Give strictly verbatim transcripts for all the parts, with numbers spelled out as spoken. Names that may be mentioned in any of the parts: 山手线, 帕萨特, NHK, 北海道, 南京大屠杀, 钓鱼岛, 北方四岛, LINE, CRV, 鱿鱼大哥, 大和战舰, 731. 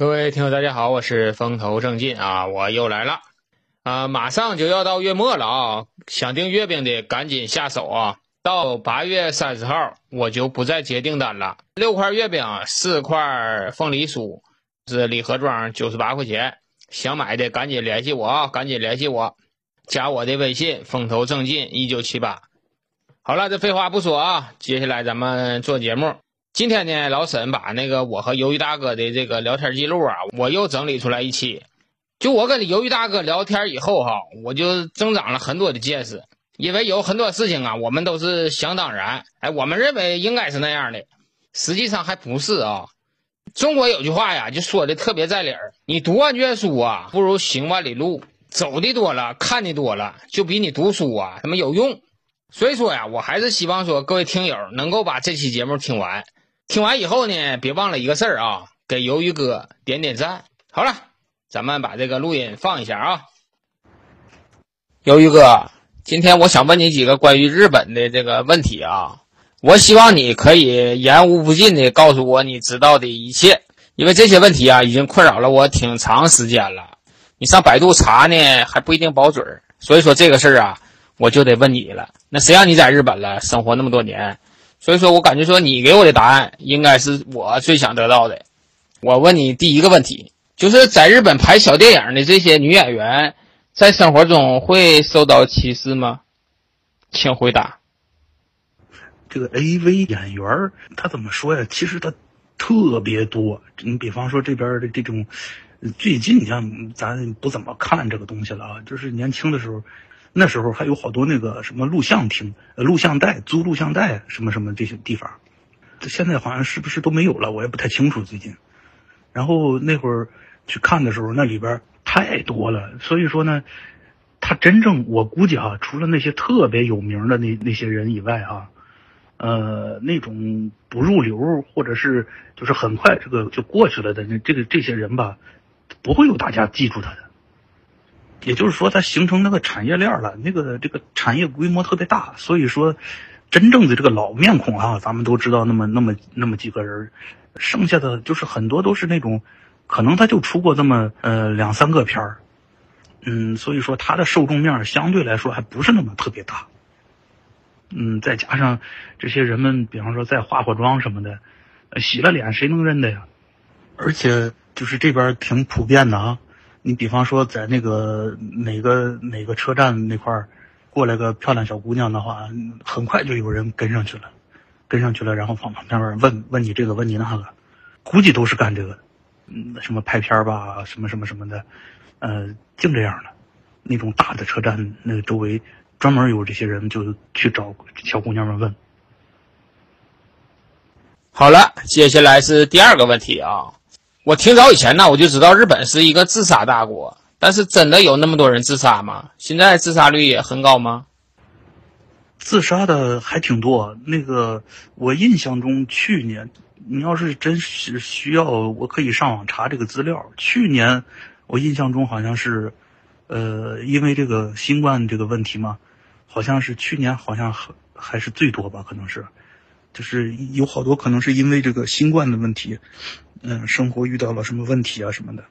各位听友大家好，我是风头正劲啊，我又来了啊，马上就要到月末了啊，想订月饼的赶紧下手啊，到八月三十号我就不再接订单了，六块月饼四块凤梨酥是礼盒装九十八块钱，想买的赶紧联系我啊，赶紧联系我，加我的微信风头正劲一九七八。好了，这废话不说啊，接下来咱们做节目。今天呢，老沈把那个我和鱿鱼大哥的这个聊天记录啊，我又整理出来一期。就我跟鱿鱼大哥聊天以后哈、啊，我就增长了很多的见识，因为有很多事情啊，我们都是想当然，哎，我们认为应该是那样的，实际上还不是啊。中国有句话呀，就说的特别在理儿，你读万卷书啊，不如行万里路，走的多了，看的多了，就比你读书啊他妈有用。所以说呀，我还是希望说各位听友能够把这期节目听完。听完以后呢，别忘了一个事儿啊，给鱿鱼哥点点赞。好了，咱们把这个录音放一下啊。鱿鱼哥，今天我想问你几个关于日本的这个问题啊，我希望你可以言无不尽的告诉我你知道的一切，因为这些问题啊已经困扰了我挺长时间了，你上百度查呢还不一定保准，所以说这个事儿啊我就得问你了。那谁让你在日本了生活那么多年，所以说我感觉说你给我的答案应该是我最想得到的。我问你第一个问题，就是在日本拍小电影的这些女演员在生活中会受到歧视吗？请回答。这个 A V 演员他怎么说呀，其实他特别多，你比方说这边的这种，最近像咱不怎么看这个东西了啊，就是年轻的时候，那时候还有好多那个什么录像厅、录像带、租录像带什么什么这些地方，现在好像是不是都没有了，我也不太清楚最近。然后那会儿去看的时候，那里边太多了，所以说呢，他真正我估计啊，除了那些特别有名的那那些人以外啊，呃，那种不入流或者是就是很快这个就过去了的那这个这些人吧，不会有大家记住他的。也就是说，它形成那个产业链了，那个这个产业规模特别大，所以说，真正的这个老面孔啊，咱们都知道那么那么那么几个人，剩下的就是很多都是那种，可能他就出过这么呃两三个片儿，嗯，所以说他的受众面相对来说还不是那么特别大，嗯，再加上这些人们，比方说再化化妆什么的，洗了脸谁能认得呀？而且就是这边挺普遍的啊。你比方说在那个哪个哪个车站那块儿过来个漂亮小姑娘的话，很快就有人跟上去了，跟上去了，然后旁边问问你这个问你那个，估计都是干这个，嗯，什么拍片吧，什么什么什么的，呃，净这样的。那种大的车站那个周围专门有这些人，就去找小姑娘们问。好了，接下来是第二个问题啊。我挺早以前呢，我就知道日本是一个自杀大国，但是真的有那么多人自杀吗？现在自杀率也很高吗？自杀的还挺多。那个我印象中去年，你要是真是需要，我可以上网查这个资料。去年我印象中好像是，呃，因为这个新冠这个问题嘛，好像是去年好像还还是最多吧，可能是。就是有好多可能是因为这个新冠的问题，嗯，生活遇到了什么问题啊什么的，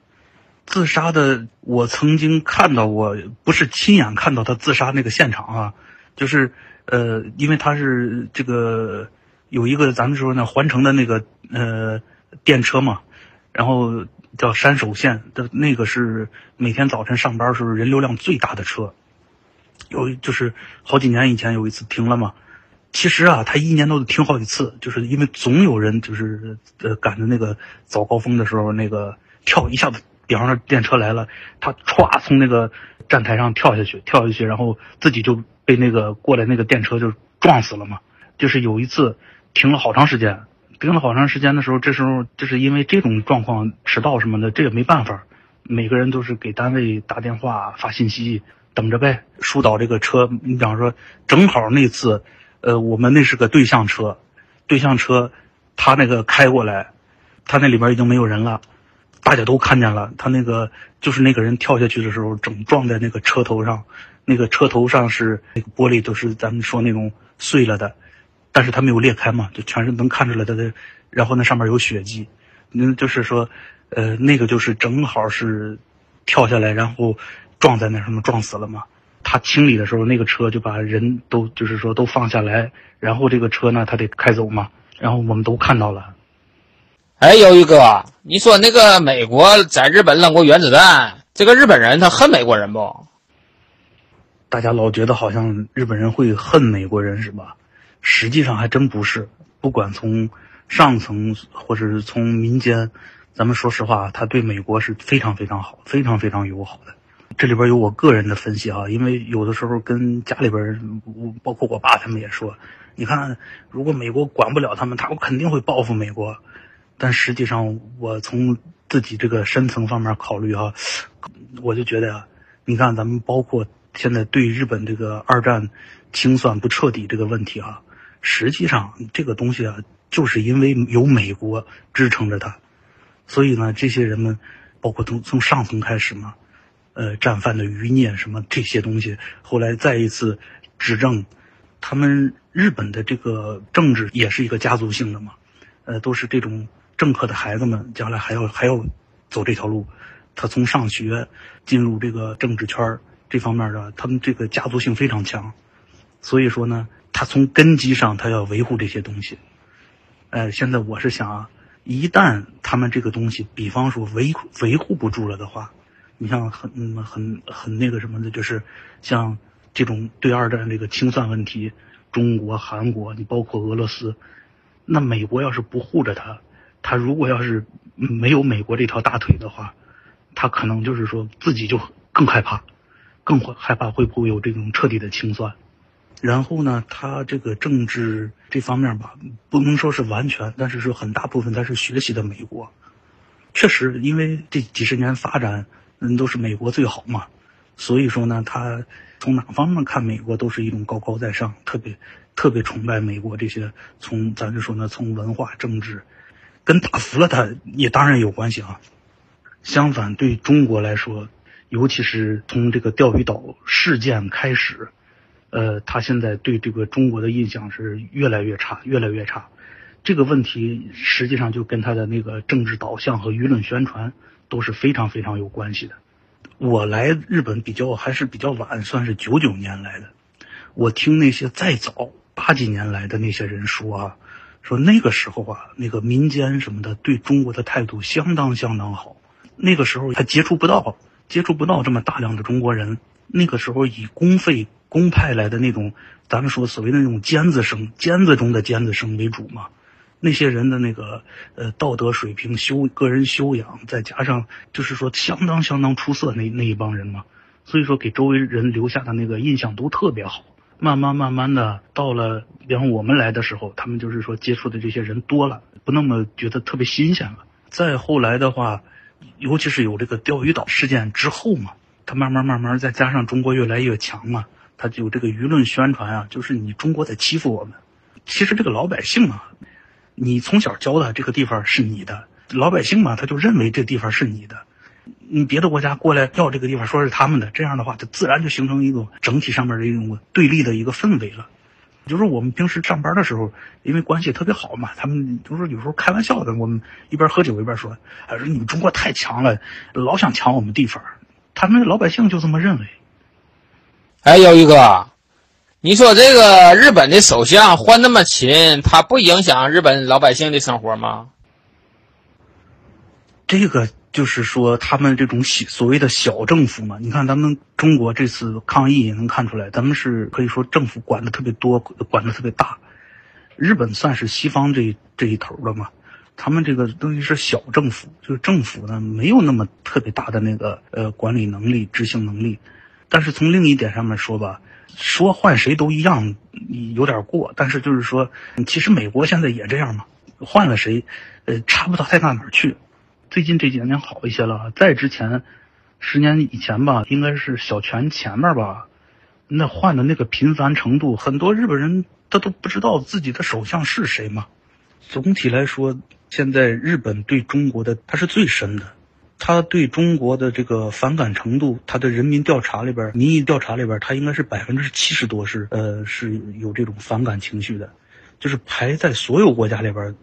自杀的我曾经看到过，不是亲眼看到他自杀那个现场啊，就是呃，因为他是这个有一个咱们说呢环城的那个呃电车嘛，然后叫山手线的那个是每天早晨上班的时候人流量最大的车，有就是好几年以前有一次停了嘛。其实啊，他一年都停好几次，就是因为总有人就是呃赶着那个早高峰的时候，那个跳一下子，比方说电车来了，他歘从那个站台上跳下去，跳下去，然后自己就被那个过来那个电车就撞死了嘛。就是有一次停了好长时间，停了好长时间的时候，这时候就是因为这种状况迟到什么的，这也没办法，每个人都是给单位打电话发信息，等着呗，疏导这个车。你比方说，正好那次。呃，我们那是个对向车，对向车，他那个开过来，他那里边已经没有人了，大家都看见了，他那个就是那个人跳下去的时候，整撞在那个车头上，那个车头上是那个玻璃都是咱们说那种碎了的，但是他没有裂开嘛，就全是能看出来的，然后那上面有血迹，嗯，就是说呃，那个就是正好是跳下来，然后撞在那什么撞死了嘛。他清理的时候，那个车就把人都就是说都放下来，然后这个车呢，他得开走嘛。然后我们都看到了。哎，由于哥，你说那个美国在日本扔过原子弹，这个日本人他恨美国人不？大家老觉得好像日本人会恨美国人是吧？实际上还真不是。不管从上层或者是从民间，咱们说实话，他对美国是非常非常好，非常非常友好的。这里边有我个人的分析啊，因为有的时候跟家里边，包括我爸他们也说，你看，如果美国管不了他们，他们肯定会报复美国。但实际上，我从自己这个深层方面考虑啊，我就觉得啊，你看咱们包括现在对日本这个二战清算不彻底这个问题啊，实际上这个东西啊，就是因为有美国支撑着它，所以呢，这些人们，包括从从上层开始嘛。呃，战犯的余孽什么这些东西，后来再一次指证，他们日本的这个政治也是一个家族性的嘛，呃，都是这种政客的孩子们，将来还要还要走这条路。他从上学进入这个政治圈这方面的，他们这个家族性非常强，所以说呢，他从根基上他要维护这些东西。呃，现在我是想啊，一旦他们这个东西，比方说维维护不住了的话。你像很、嗯、很很那个什么的，就是像这种对二战这个清算问题，中国、韩国，你包括俄罗斯，那美国要是不护着他，他如果要是没有美国这条大腿的话，他可能就是说自己就更害怕，更害怕会不会有这种彻底的清算。然后呢，他这个政治这方面吧，不能说是完全，但是说很大部分他是学习的美国。确实，因为这几十年发展。人都是美国最好嘛，所以说呢，他从哪方面看美国都是一种高高在上，特别特别崇拜美国这些。从咱就说呢，从文化、政治，跟打服了他也当然有关系啊。相反，对中国来说，尤其是从这个钓鱼岛事件开始，呃，他现在对这个中国的印象是越来越差，越来越差。这个问题实际上就跟他的那个政治导向和舆论宣传都是非常非常有关系的。我来日本比较还是比较晚，算是九九年来的。我听那些再早八几年来的那些人说啊，说那个时候啊，那个民间什么的对中国的态度相当相当好。那个时候还接触不到，接触不到这么大量的中国人。那个时候以公费公派来的那种，咱们说所谓的那种尖子生、尖子中的尖子生为主嘛。那些人的那个呃道德水平、修个人修养，再加上就是说相当相当出色那那一帮人嘛，所以说给周围人留下的那个印象都特别好。慢慢慢慢的，到了比方我们来的时候，他们就是说接触的这些人多了，不那么觉得特别新鲜了。再后来的话，尤其是有这个钓鱼岛事件之后嘛，他慢慢慢慢再加上中国越来越强嘛，他就有这个舆论宣传啊，就是你中国在欺负我们。其实这个老百姓啊。你从小教的这个地方是你的，老百姓嘛，他就认为这地方是你的。你别的国家过来要这个地方说是他们的，这样的话，它自然就形成一种整体上面的一种对立的一个氛围了。就是我们平时上班的时候，因为关系特别好嘛，他们就是有时候开玩笑的，我们一边喝酒一边说，啊，说你们中国太强了，老想抢我们地方。他们老百姓就这么认为。哎，有一个。你说这个日本的首相换那么勤，他不影响日本老百姓的生活吗？这个就是说他们这种所谓的小政府嘛，你看咱们中国这次抗疫也能看出来，咱们是可以说政府管得特别多，管得特别大。日本算是西方这这一头的嘛，他们这个东西是小政府，就是政府呢没有那么特别大的那个呃管理能力、执行能力。但是从另一点上面说吧。说换谁都一样有点过，但是就是说其实美国现在也这样嘛，换了谁呃，差不到太大哪儿去。最近这几年好一些了，在之前十年以前吧，应该是小泉前面吧，那换的那个频繁程度，很多日本人他都不知道自己的首相是谁嘛。总体来说，现在日本对中国的它是最深的，他对中国的这个反感程度，他的人民调查里边、民意调查里边，他应该是百分之七十多是呃是有这种反感情绪的，就是排在所有国家里边，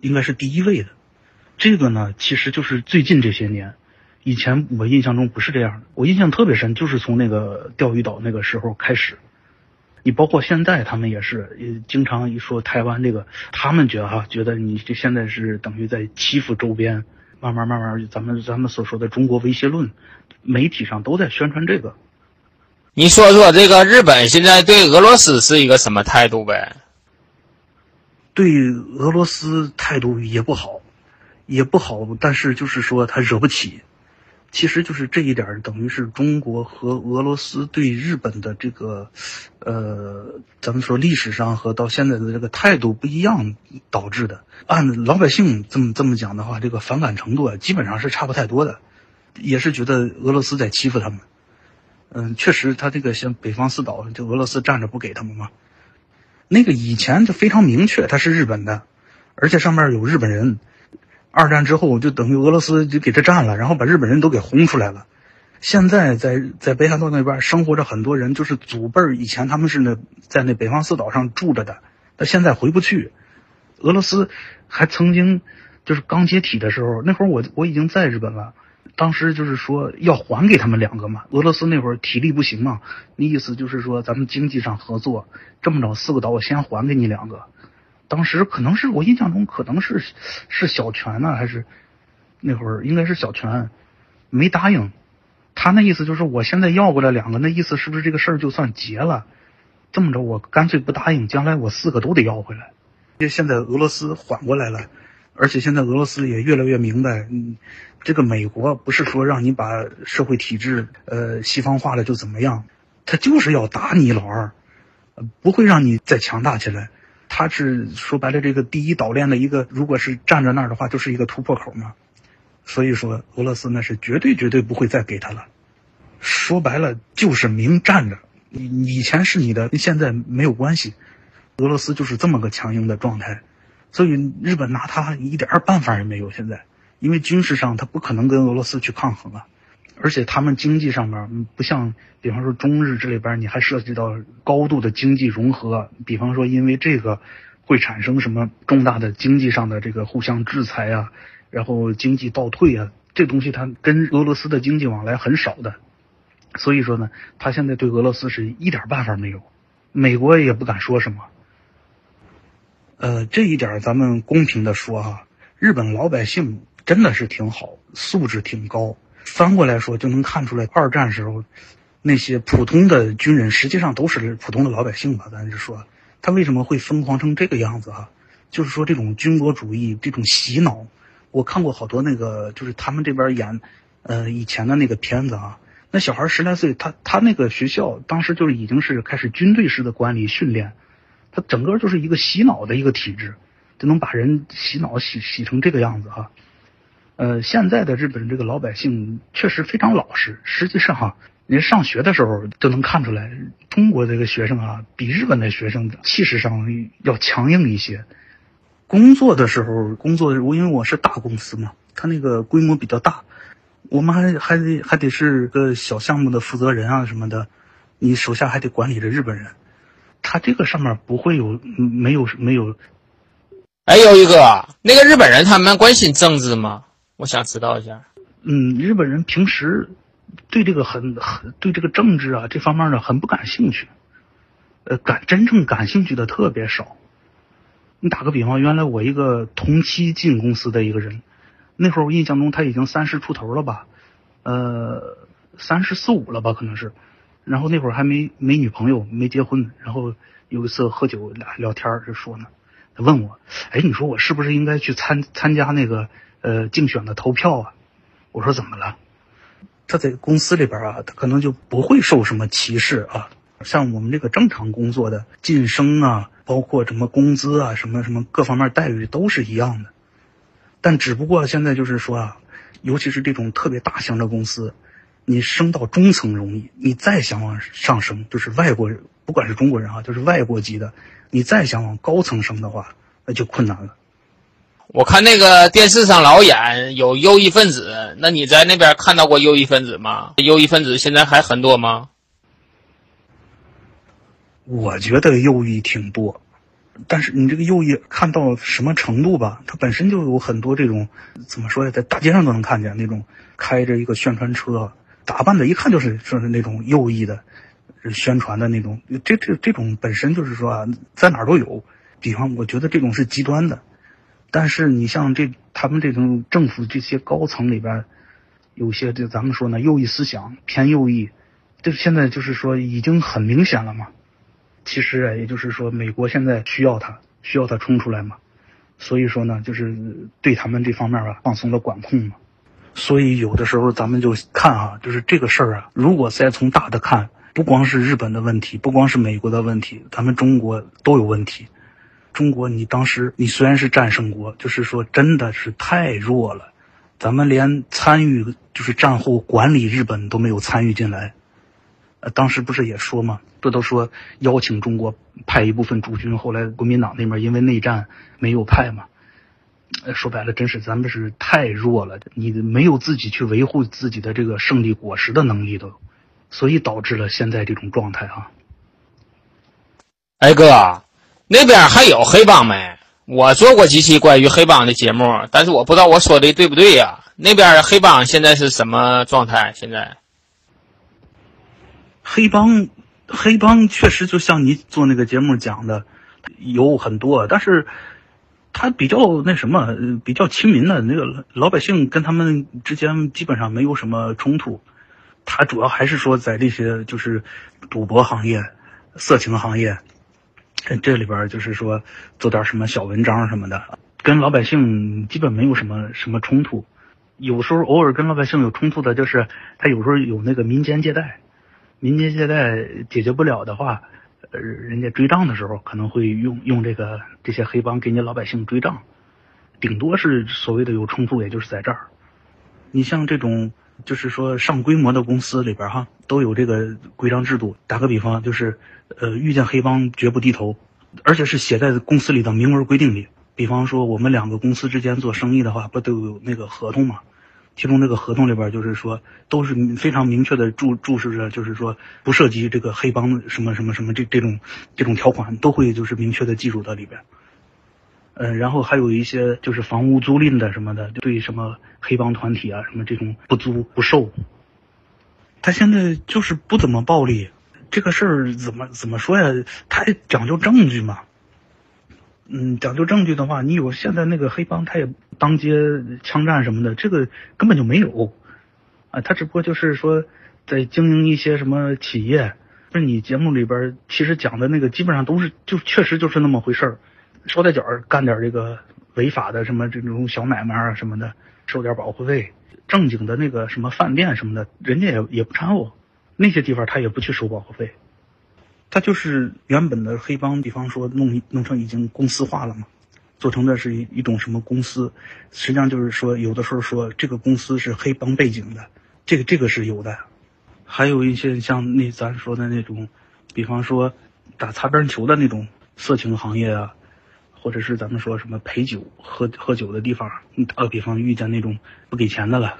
应该是第一位的。这个呢，其实就是最近这些年，以前我印象中不是这样的。我印象特别深，就是从那个钓鱼岛那个时候开始。你包括现在，他们也是也经常一说台湾这个，他们觉得哈、啊，觉得你这现在是等于在欺负周边。慢慢慢慢，咱们咱们所说的中国威胁论，媒体上都在宣传这个。你说说这个日本现在对俄罗斯是一个什么态度呗？对俄罗斯态度也不好，也不好，但是就是说他惹不起。其实就是这一点，等于是中国和俄罗斯对日本的这个，呃，咱们说历史上和到现在的这个态度不一样导致的。按老百姓这么这么讲的话，这个反感程度啊，基本上是差不太多的，也是觉得俄罗斯在欺负他们。嗯，确实，他这个像北方四岛，就俄罗斯站着不给他们嘛。那个以前就非常明确，它是日本的，而且上面有日本人。二战之后就等于俄罗斯就给这占了，然后把日本人都给轰出来了。现在在在北海道那边生活着很多人，就是祖辈儿以前他们是那在那北方四岛上住着的，但现在回不去。俄罗斯还曾经就是刚解体的时候，那会儿我我已经在日本了，当时就是说要还给他们两个嘛。俄罗斯那会儿体力不行嘛，那意思就是说咱们经济上合作，这么着四个岛我先还给你两个。当时可能是我印象中可能是是小泉呢、啊，还是那会儿应该是小泉没答应。他那意思就是我现在要过来两个，那意思是不是这个事儿就算结了？这么着我干脆不答应，将来我四个都得要回来。因为现在俄罗斯缓过来了，而且现在俄罗斯也越来越明白，嗯，这个美国不是说让你把社会体制呃西方化了就怎么样，他就是要打你老二，不会让你再强大起来。他是说白了，这个第一岛链的一个，如果是站在那儿的话，就是一个突破口嘛。所以说，俄罗斯那是绝对绝对不会再给他了。说白了就是明站着，你以前是你的，现在没有关系。俄罗斯就是这么个强硬的状态，所以日本拿他一点办法也没有。现在，因为军事上他不可能跟俄罗斯去抗衡了，而且他们经济上面不像，比方说中日这里边，你还涉及到高度的经济融合。比方说，因为这个会产生什么重大的经济上的这个互相制裁啊，然后经济倒退啊，这东西它跟俄罗斯的经济往来很少的，所以说呢，他现在对俄罗斯是一点办法没有，美国也不敢说什么。呃，这一点咱们公平的说哈、啊，日本老百姓真的是挺好，素质挺高。翻过来说就能看出来，二战时候那些普通的军人实际上都是普通的老百姓吧，咱是说他为什么会疯狂成这个样子啊，就是说这种军国主义这种洗脑。我看过好多那个就是他们这边演呃以前的那个片子啊，那小孩十来岁，他他那个学校当时就是已经是开始军队式的管理训练，他整个就是一个洗脑的一个体制，就能把人洗脑洗洗成这个样子啊。呃，现在的日本这个老百姓确实非常老实。实际上哈、啊，您上学的时候就能看出来，中国这个学生啊，比日本的学生气势上要强硬一些。工作的时候，工作因为我是大公司嘛，他那个规模比较大，我们还还得还得是个小项目的负责人啊什么的，你手下还得管理着日本人，他这个上面不会有没有没有。哎，有一个那个日本人，他们关心政治吗？我想知道一下。嗯，日本人平时对这个很很对这个政治啊这方面呢很不感兴趣，呃，感真正感兴趣的特别少。你打个比方，原来我一个同期进公司的一个人，那会儿我印象中他已经三十出头了吧，呃，三十四五了吧可能是，然后那会儿还没没女朋友没结婚，然后有一次喝酒俩聊天就说呢，他问我，哎，你说我是不是应该去参参加那个？呃，竞选的投票啊，我说怎么了？他在公司里边啊，他可能就不会受什么歧视啊。像我们这个正常工作的晋升啊，包括什么工资啊，什么什么各方面待遇都是一样的。但只不过现在就是说啊，尤其是这种特别大型的公司，你升到中层容易，你再想往上升，就是外国人，不管是中国人啊，就是外国籍的，你再想往高层升的话，那就困难了。我看那个电视上老演有右翼分子，那你在那边看到过右翼分子吗？右翼分子现在还很多吗？我觉得右翼挺多，但是你这个右翼看到什么程度吧，它本身就有很多这种怎么说呀，在大街上都能看见那种开着一个宣传车，打扮的一看就是就是那种右翼的宣传的那种，这这这种本身就是说啊，在哪儿都有。比方我觉得这种是极端的，但是你像这他们这种政府这些高层里边，有些这咱们说呢右翼思想偏右翼，这现在就是说已经很明显了嘛。其实也就是说，美国现在需要他，需要他冲出来嘛，所以说呢，就是对他们这方面啊放松了管控嘛。所以有的时候咱们就看啊，就是这个事儿啊，如果再从大的看，不光是日本的问题，不光是美国的问题，咱们中国都有问题。中国你当时你虽然是战胜国，就是说真的是太弱了，咱们连参与就是战后管理日本都没有参与进来。呃，当时不是也说嘛，这都说邀请中国派一部分驻军，后来国民党那边因为内战没有派嘛。呃，说白了，真是咱们是太弱了，你没有自己去维护自己的这个胜利果实的能力都，所以导致了现在这种状态啊。哎哥，那边还有黑帮没？我做过几期关于黑帮的节目，但是我不知道我说的对不对呀、啊？那边黑帮现在是什么状态？现在？黑帮，黑帮确实就像你做那个节目讲的，有很多，但是他比较那什么，比较亲民的，那个老百姓跟他们之间基本上没有什么冲突。他主要还是说在这些就是赌博行业、色情行业这里边，就是说做点什么小文章什么的，跟老百姓基本没有什么什么冲突。有时候偶尔跟老百姓有冲突的，就是他有时候有那个民间借贷。民间借贷解决不了的话，呃，人家追账的时候可能会用用这个这些黑帮给你老百姓追账，顶多是所谓的有冲突，也就是在这儿。你像这种就是说上规模的公司里边哈，都有这个规章制度。打个比方，就是呃遇见黑帮绝不低头，而且是写在公司里的明文规定里。比方说我们两个公司之间做生意的话，不都有那个合同吗？其中这个合同里边就是说都是非常明确的注注释着，就是说不涉及这个黑帮什么什么什么这这种这种条款都会就是明确的记入到里边。嗯，然后还有一些就是房屋租赁的什么的，对什么黑帮团体啊什么这种不租不售。他现在就是不怎么暴力，这个事儿怎么怎么说呀？他讲究证据嘛。嗯，讲究证据的话，你有现在那个黑帮，他也当街枪战什么的，这个根本就没有，啊，他只不过就是说在经营一些什么企业，不是你节目里边其实讲的那个，基本上都是就确实就是那么回事儿，捎带脚干点这个违法的什么这种小买卖啊什么的，收点保护费，正经的那个什么饭店什么的，人家也也不掺和，那些地方他也不去收保护费。他就是原本的黑帮，比方说弄弄成已经公司化了嘛，做成的是一一种什么公司，实际上就是说有的时候说这个公司是黑帮背景的，这个这个是有的。还有一些像那咱说的那种，比方说打擦边球的那种色情行业啊，或者是咱们说什么陪酒喝喝酒的地方，呃，比方遇见那种不给钱的了，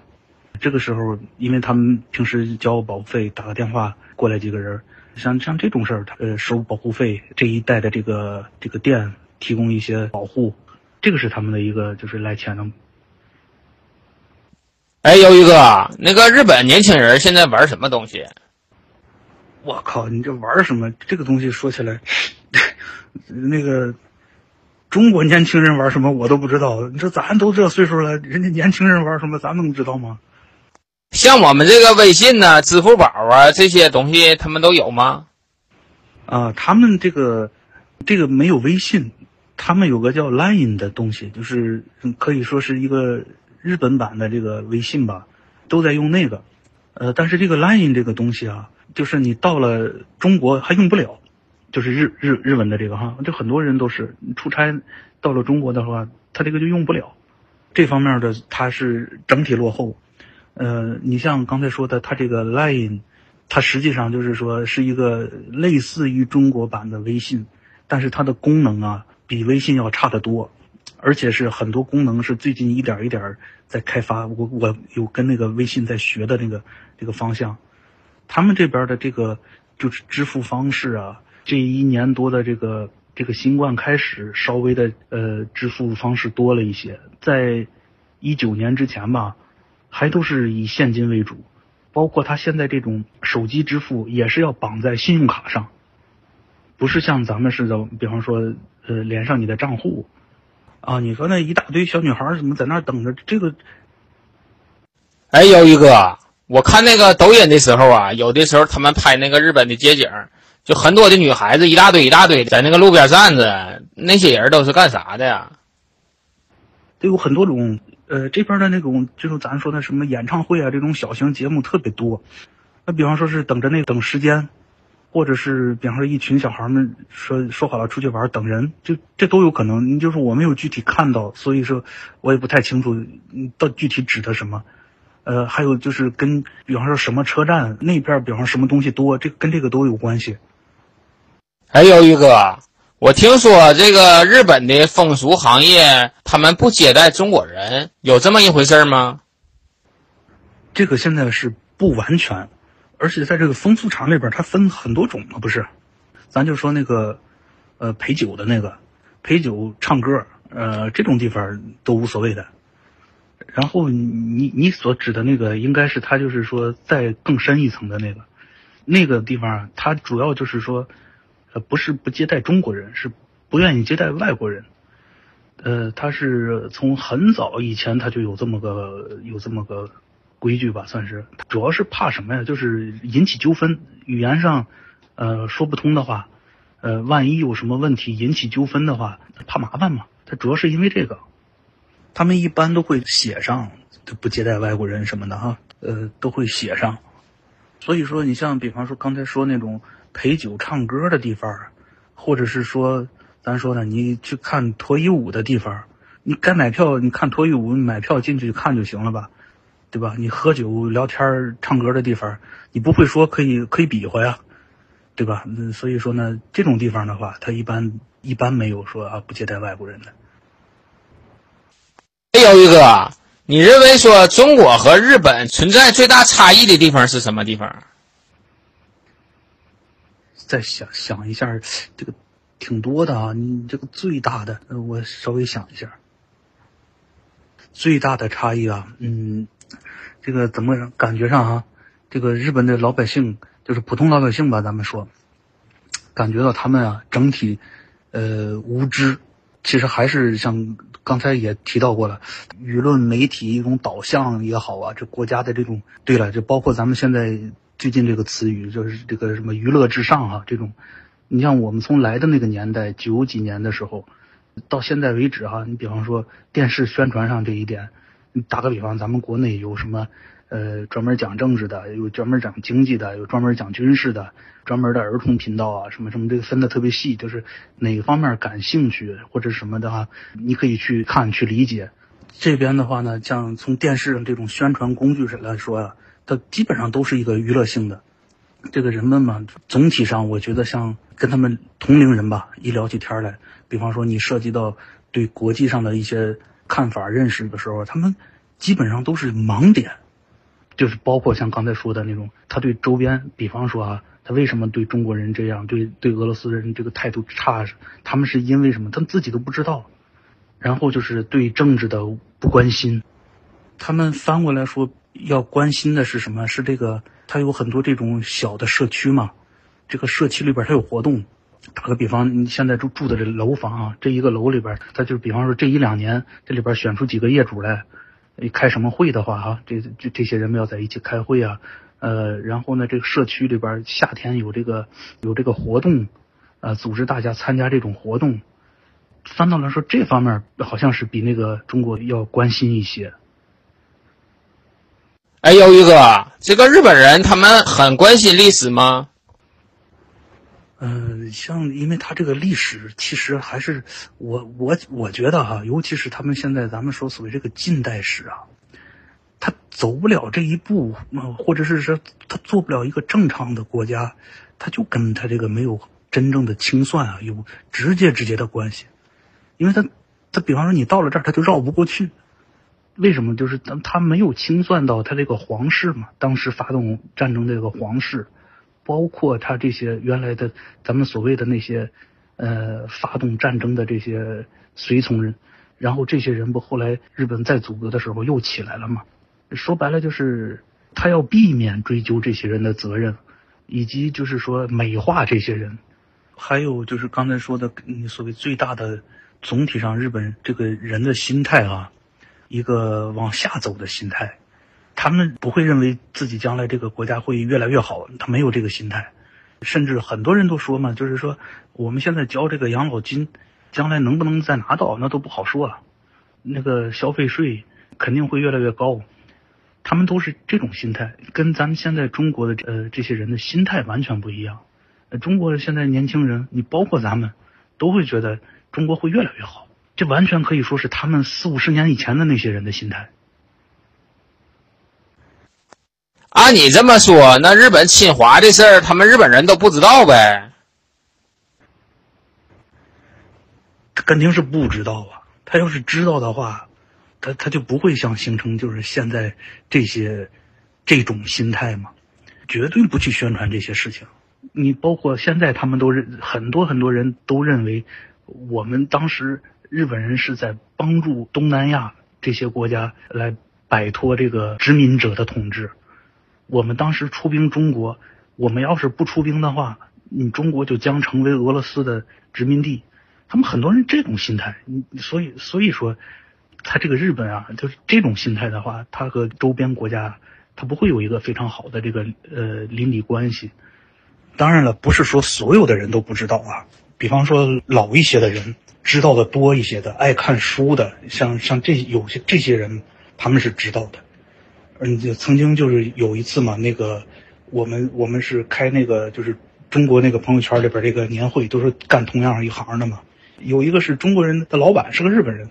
这个时候因为他们平时交保费，打个电话过来几个人。像像这种事儿，呃，收保护费，这一带的这个这个店提供一些保护，这个是他们的一个就是来钱的。哎，有一个那个日本年轻人现在玩什么东西？我靠，你这玩什么？这个东西说起来，那个中国年轻人玩什么我都不知道。你说咱都这岁数了，人家年轻人玩什么，咱能知道吗？像我们这个微信呢、啊、支付宝啊这些东西，他们都有吗？啊，他们这个这个没有微信，他们有个叫 LINE 的东西，就是可以说是一个日本版的这个微信吧，都在用那个。呃，但是这个 LINE 这个东西啊，就是你到了中国还用不了，就是日日日文的这个哈，就很多人都是出差到了中国的话，他这个就用不了，这方面的他是整体落后。呃，你像刚才说的，它这个 LINE， 它实际上就是说是一个类似于中国版的微信，但是它的功能啊比微信要差得多，而且是很多功能是最近一点一点在开发。我我有跟那个微信在学的那个这个方向，他们这边的这个就是支付方式啊，这一年多的这个这个新冠开始稍微的呃支付方式多了一些，在一九年之前吧，还都是以现金为主，包括它现在这种手机支付也是要绑在信用卡上，不是像咱们似的，比方说呃连上你的账户啊，你说那一大堆小女孩什么在那儿等着这个。哎，姚一哥，我看那个抖音的时候啊，有的时候他们拍那个日本的街景，就很多的女孩子一大堆一大堆在那个路边站着，那些人都是干啥的呀？对，有很多种，呃，这边的那种就是咱说的什么演唱会啊，这种小型节目特别多。那比方说是等着那等时间，或者是比方说一群小孩们说说好了出去玩等人，就这都有可能。就是我没有具体看到，所以说我也不太清楚到具体指的什么。呃，还有就是跟比方说什么车站那边，比方说什么东西多，这跟这个都有关系。还有一个，我听说这个日本的风俗行业，他们不接待中国人，有这么一回事吗？这个现在是不完全，而且在这个风俗场里边，它分很多种嘛，不是？咱就说那个，呃，陪酒的那个，陪酒唱歌，呃，这种地方都无所谓的。然后你你所指的那个应该是他就是说再更深一层的那个那个地方，他主要就是说呃不是不接待中国人，是不愿意接待外国人。呃他是从很早以前他就有这么个有这么个规矩吧，算是主要是怕什么呀，就是引起纠纷，语言上呃说不通的话，呃万一有什么问题引起纠纷的话，怕麻烦嘛，他主要是因为这个。他们一般都会写上不接待外国人什么的哈，呃，都会写上。所以说，你像比方说刚才说那种陪酒唱歌的地方，或者是说咱说的你去看脱衣舞的地方，你该买票，你看脱衣舞买票进去看就行了吧，对吧？你喝酒聊天唱歌的地方，你不会说可以可以比划呀，对吧？所以说呢，这种地方的话，他一般一般没有说啊不接待外国人的。姚一哥，你认为说中国和日本存在最大差异的地方是什么地方？再想想一下，这个挺多的啊。你这个最大的，我稍微想一下，最大的差异啊，嗯，这个怎么感觉上啊？这个日本的老百姓，就是普通老百姓吧，咱们说，感觉到他们啊，整体呃无知。其实还是像刚才也提到过了，舆论媒体一种导向也好啊，这国家的这种，对了，就包括咱们现在最近这个词语，就是这个什么娱乐至上哈、啊，这种，你像我们从来的那个年代九几年的时候，到现在为止哈、啊，你比方说电视宣传上这一点，你打个比方，咱们国内有什么呃专门讲政治的，有专门讲经济的，有专门讲军事的，专门的儿童频道啊，什么什么，这个分的特别细，就是哪个方面感兴趣或者什么的啊，你可以去看去理解。这边的话呢，像从电视上这种宣传工具来说啊，它基本上都是一个娱乐性的。这个人们嘛，总体上我觉得像跟他们同龄人吧，一聊起天来，比方说你涉及到对国际上的一些看法认识的时候，他们基本上都是盲点。就是包括像刚才说的那种，他对周边，比方说啊，他为什么对中国人这样，对对俄罗斯人这个态度差，他们是因为什么，他们自己都不知道。然后就是对政治的不关心，他们翻过来说要关心的是什么？是这个，他有很多这种小的社区嘛，这个社区里边他有活动。打个比方，你现在住住的这楼房啊，这一个楼里边，他就是比方说这一两年这里边选出几个业主来。开什么会的话哈、啊，这这这些人们要在一起开会啊，呃，然后呢，这个社区里边夏天有这个有这个活动，呃，组织大家参加这种活动。翻到来说，这方面好像是比那个中国要关心一些。哎，有一个这个日本人他们很关心历史吗？嗯、呃，像因为他这个历史，其实还是我我我觉得哈、啊，尤其是他们现在咱们说所谓这个近代史啊，他走不了这一步，或者是说他做不了一个正常的国家，他就跟他这个没有真正的清算啊有直接直接的关系，因为他他比方说你到了这儿他就绕不过去，为什么？就是他没有清算到他这个皇室嘛，当时发动战争的这个皇室。包括他这些原来的咱们所谓的那些呃发动战争的这些随从人，然后这些人不后来日本再组阁的时候又起来了嘛。说白了就是他要避免追究这些人的责任，以及就是说美化这些人。还有就是刚才说的你所谓最大的总体上日本这个人的心态啊，一个往下走的心态，他们不会认为自己将来这个国家会越来越好，他没有这个心态。甚至很多人都说嘛，就是说我们现在交这个养老金将来能不能再拿到那都不好说了，那个消费税肯定会越来越高。他们都是这种心态，跟咱们现在中国的呃这些人的心态完全不一样。呃，中国现在年轻人，你包括咱们，都会觉得中国会越来越好，这完全可以说是他们四五十年以前的那些人的心态。按你这么说，那日本侵华这事儿，他们日本人都不知道呗？肯定是不知道啊！他要是知道的话，他他就不会像形成就是现在这些这种心态嘛，绝对不去宣传这些事情。你包括现在他们都认，很多很多人都认为，我们当时日本人是在帮助东南亚这些国家来摆脱这个殖民者的统治。我们当时出兵中国，我们要是不出兵的话，你中国就将成为俄罗斯的殖民地。他们很多人这种心态，所以所以说，他这个日本啊，就是这种心态的话，他和周边国家他不会有一个非常好的这个呃邻里关系。当然了，不是说所有的人都不知道啊，比方说老一些的人知道的多一些的，爱看书的，像像这有些这些人他们是知道的。嗯，曾经就是有一次嘛，那个我们我们是开那个就是中国那个朋友圈里边这个年会，都是干同样一行的嘛。有一个是中国人的老板，是个日本人，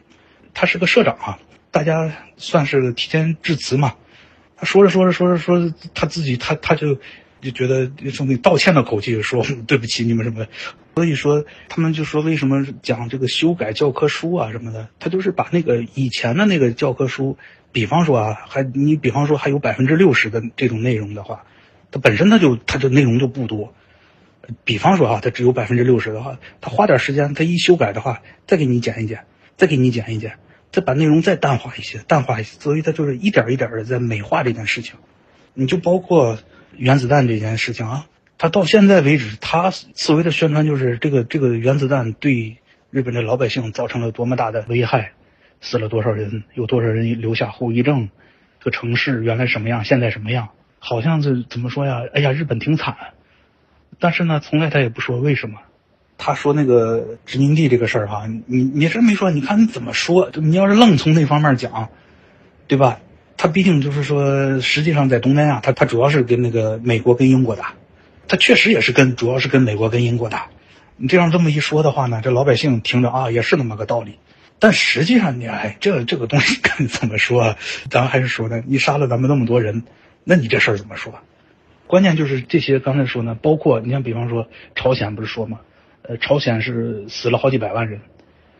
他是个社长啊，大家算是提前致辞嘛。他说着说着说着说着，他自己他他就就觉得用道歉的口气说对不起你们什么的。所以说他们就说为什么讲这个修改教科书啊什么的，他就是把那个以前的那个教科书。比方说啊，还你比方说还有百分之六十的这种内容的话，它本身它就它的内容就不多。比方说啊，它只有百分之六十的话，它花点时间，它一修改的话，再给你减一减，再给你减一减，再把内容再淡化一些，淡化一些。所以它就是一点一点的在美化这件事情。你就包括原子弹这件事情啊，它到现在为止，它所谓的宣传就是这个这个原子弹对日本的老百姓造成了多么大的危害。死了多少人，有多少人留下后遗症，这个城市原来什么样，现在什么样，好像是怎么说呀，哎呀日本挺惨，但是呢从来他也不说为什么。他说那个殖民地这个事儿哈，你你真没说，你看你怎么说，你要是愣从那方面讲，对吧，他毕竟就是说实际上在东南亚他他主要是跟那个美国跟英国打，他确实也是跟主要是跟美国跟英国打。你这样这么一说的话呢，这老百姓听着啊也是那么个道理。但实际上你哎，这这个东西该怎么说啊？咱还是说呢，你杀了咱们那么多人，那你这事儿怎么说？关键就是这些刚才说呢，包括你像比方说朝鲜不是说嘛，呃，朝鲜是死了好几百万人，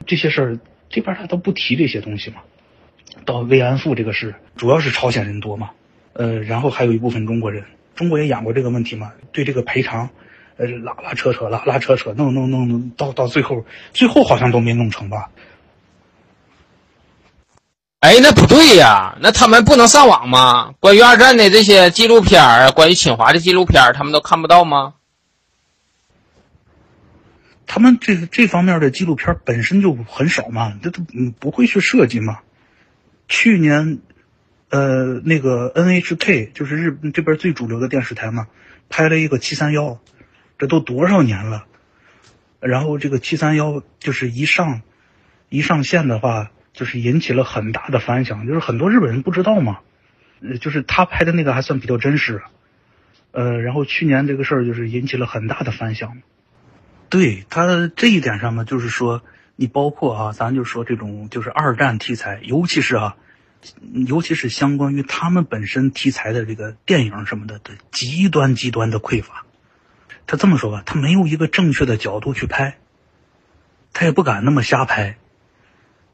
这些事儿这边他都不提这些东西嘛。到慰安妇这个事，主要是朝鲜人多嘛，呃，然后还有一部分中国人，中国也养过这个问题嘛，对这个赔偿，呃，拉拉扯扯，拉拉扯扯，弄弄弄弄，到到最后，最后好像都没弄成吧。哎，那不对呀！那他们不能上网吗？关于二战的这些纪录片儿，关于侵华的纪录片儿，他们都看不到吗？他们这这方面的纪录片本身就很少嘛，这都不会去设计嘛。去年，呃，那个 N H K 就是日本这边最主流的电视台嘛，拍了一个七三一，这都多少年了？然后这个七三一就是一上一上线的话。就是引起了很大的反响，就是很多日本人不知道嘛，呃，就是他拍的那个还算比较真实，呃，然后去年这个事儿就是引起了很大的反响。对，他这一点上呢，就是说你包括啊，咱就说这种就是二战题材，尤其是啊，尤其是相关于他们本身题材的这个电影什么的，的极端极端的匮乏。他这么说吧，他没有一个正确的角度去拍，他也不敢那么瞎拍。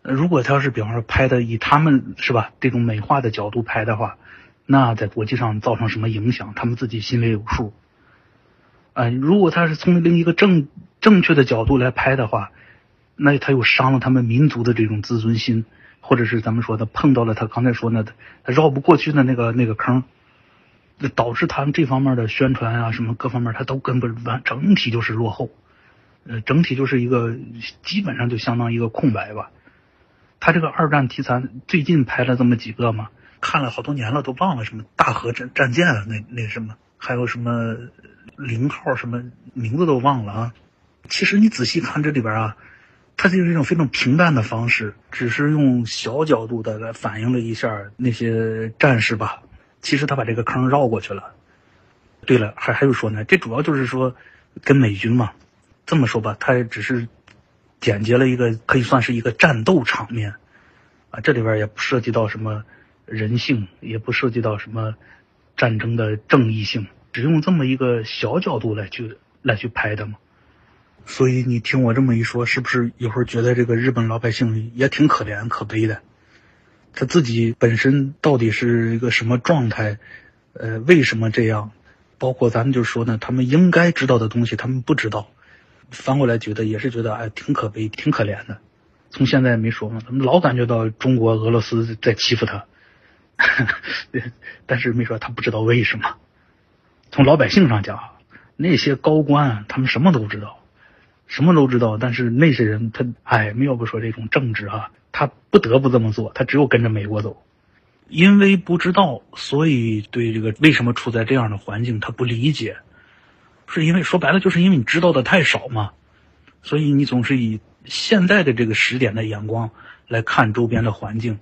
如果他要是比方说拍的以他们是吧这种美化的角度拍的话，那在国际上造成什么影响，他们自己心里有数。嗯、呃，如果他是从另一个正正确的角度来拍的话，那他又伤了他们民族的这种自尊心，或者是咱们说的碰到了他刚才说的他绕不过去的那个那个坑，导致他们这方面的宣传啊什么各方面他都根本完整体就是落后，呃，整体就是一个基本上就相当一个空白吧。他这个二战题材最近拍了这么几个嘛，看了好多年了都忘了，什么大和战战舰啊，那那什么还有什么零号什么名字都忘了啊。其实你仔细看这里边啊，它就是一种非常平淡的方式，只是用小角度的来反映了一下那些战士吧。其实他把这个坑绕过去了。对了，还还有说呢，这主要就是说跟美军嘛，这么说吧，他只是简洁了一个可以算是一个战斗场面啊，这里边也不涉及到什么人性，也不涉及到什么战争的正义性，只用这么一个小角度来去来去拍的嘛。所以你听我这么一说，是不是一会儿觉得这个日本老百姓也挺可怜可悲的？他自己本身到底是一个什么状态？呃，为什么这样？包括咱们就说呢，他们应该知道的东西，他们不知道。翻过来觉得也是觉得哎，挺可悲，挺可怜的。从现在没说嘛，咱们老感觉到中国、俄罗斯在欺负他，但是没说他不知道为什么。从老百姓上讲，那些高官他们什么都知道。什么都知道，但是那些人他哎，要不说这种政治啊，他不得不这么做，他只有跟着美国走。因为不知道，所以对这个为什么处在这样的环境他不理解，是因为说白了就是因为你知道的太少嘛，所以你总是以现在的这个时点的眼光来看周边的环境，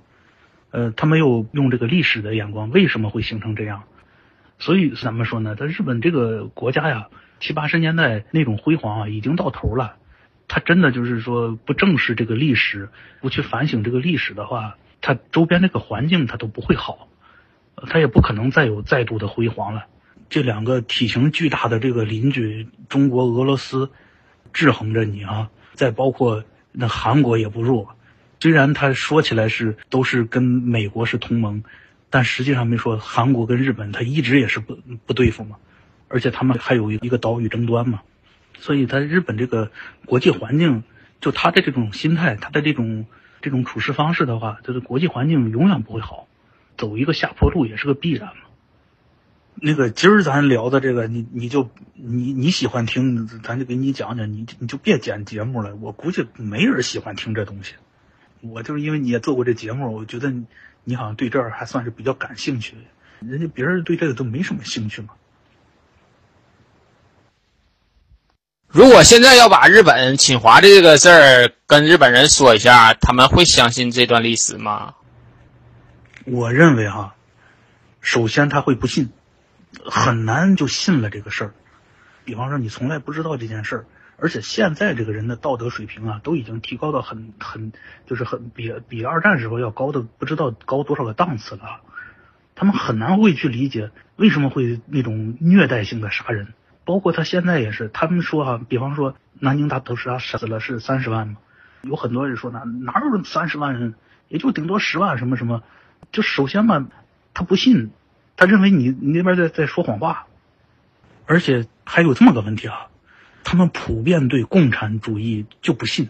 呃，他没有用这个历史的眼光，为什么会形成这样？所以咱们说呢，在日本这个国家呀，七八十年代那种辉煌啊，已经到头了。他真的就是说不正视这个历史，不去反省这个历史的话，他周边这个环境他都不会好，他也不可能再有再度的辉煌了。这两个体型巨大的这个邻居，中国、俄罗斯制衡着你啊，再包括那韩国也不弱。虽然他说起来是都是跟美国是同盟，但实际上没说韩国跟日本他一直也是不不对付嘛。而且他们还有一个岛屿争端嘛，所以他日本这个国际环境，就他的这种心态，他的这种这种处事方式的话，就是国际环境永远不会好，走一个下坡路也是个必然嘛。那个今儿咱聊的这个，你你就你你喜欢听，咱就给你讲讲，你你就别剪节目了，我估计没人喜欢听这东西。我就是因为你也做过这节目，我觉得你你好像对这儿还算是比较感兴趣，人家别人对这个都没什么兴趣嘛。如果现在要把日本侵华这个事儿跟日本人说一下，他们会相信这段历史吗？我认为哈，首先他会不信，很难就信了这个事儿。比方说你从来不知道这件事儿，而且现在这个人的道德水平啊，都已经提高到很很就是很比比二战时候要高的不知道高多少个档次了。他们很难会去理解为什么会那种虐待性的杀人。包括他现在也是，他们说啊，比方说南京大屠杀死了是三十万嘛，有很多人说哪哪有三十万人，也就顶多十万什么什么，就首先嘛，他不信，他认为你你那边在在说谎话，而且还有这么个问题啊，他们普遍对共产主义就不信，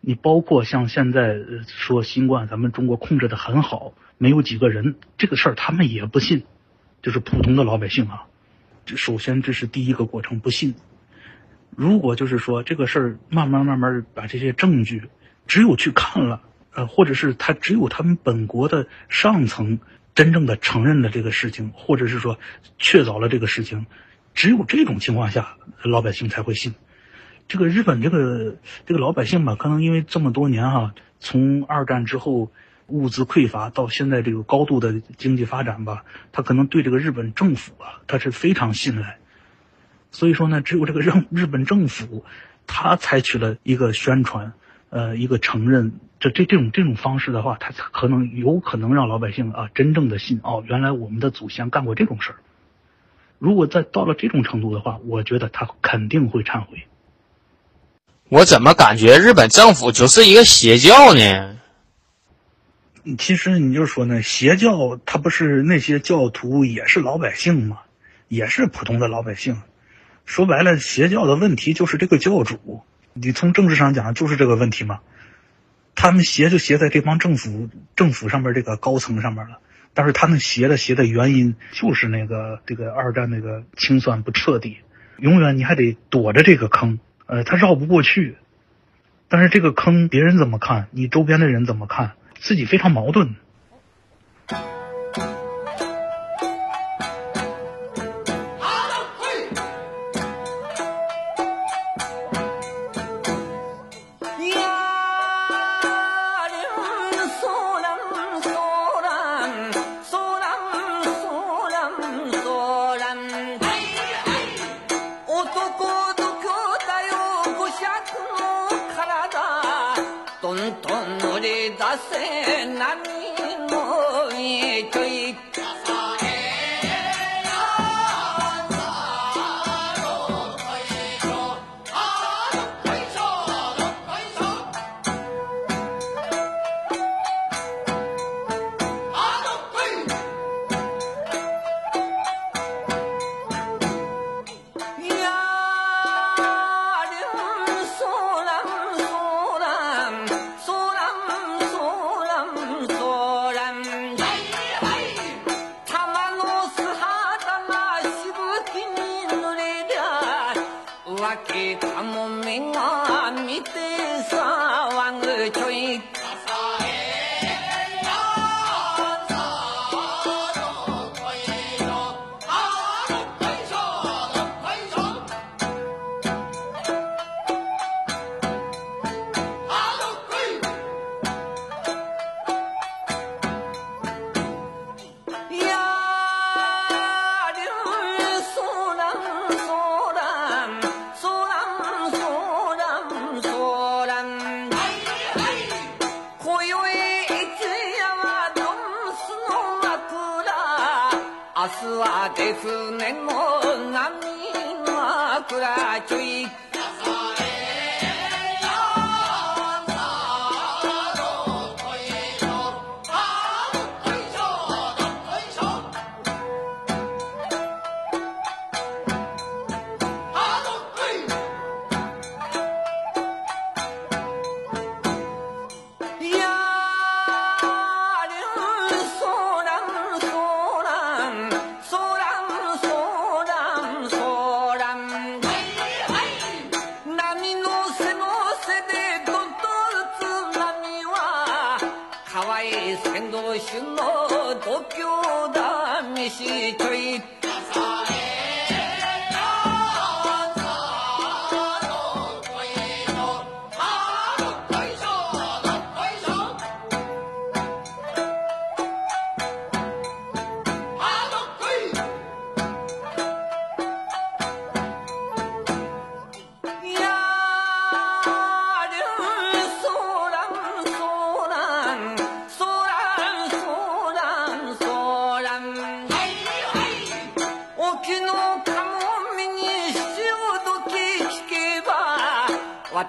你包括像现在说新冠咱们中国控制的很好，没有几个人这个事儿他们也不信，就是普通的老百姓啊。首先这是第一个过程，不信。如果就是说这个事儿慢慢慢慢把这些证据只有去看了，呃，或者是他只有他们本国的上层真正的承认了这个事情，或者是说确凿了这个事情，只有这种情况下老百姓才会信。这个日本这个这个老百姓吧，可能因为这么多年哈、啊，从二战之后物资匮乏到现在这个高度的经济发展吧，他可能对这个日本政府啊，他是非常信赖。所以说呢，只有这个日日本政府，他采取了一个宣传，呃，一个承认这这这种这种方式的话，他可能有可能让老百姓啊真正的信哦，原来我们的祖先干过这种事儿。如果再到了这种程度的话，我觉得他肯定会忏悔。我怎么感觉日本政府就是一个邪教呢？其实你就说呢，邪教他不是那些教徒也是老百姓吗？也是普通的老百姓，说白了，邪教的问题就是这个教主，你从政治上讲就是这个问题嘛。他们邪就邪在这帮政府政府上面这个高层上面了，但是他们邪的邪的原因就是那个这个二战那个清算不彻底，永远你还得躲着这个坑，呃，他绕不过去。但是这个坑别人怎么看，你周边的人怎么看，自己非常矛盾。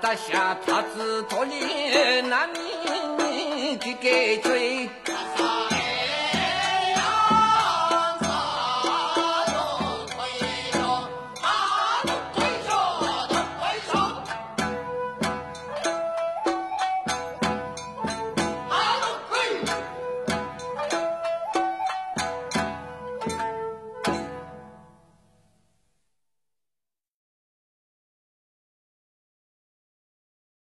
That's a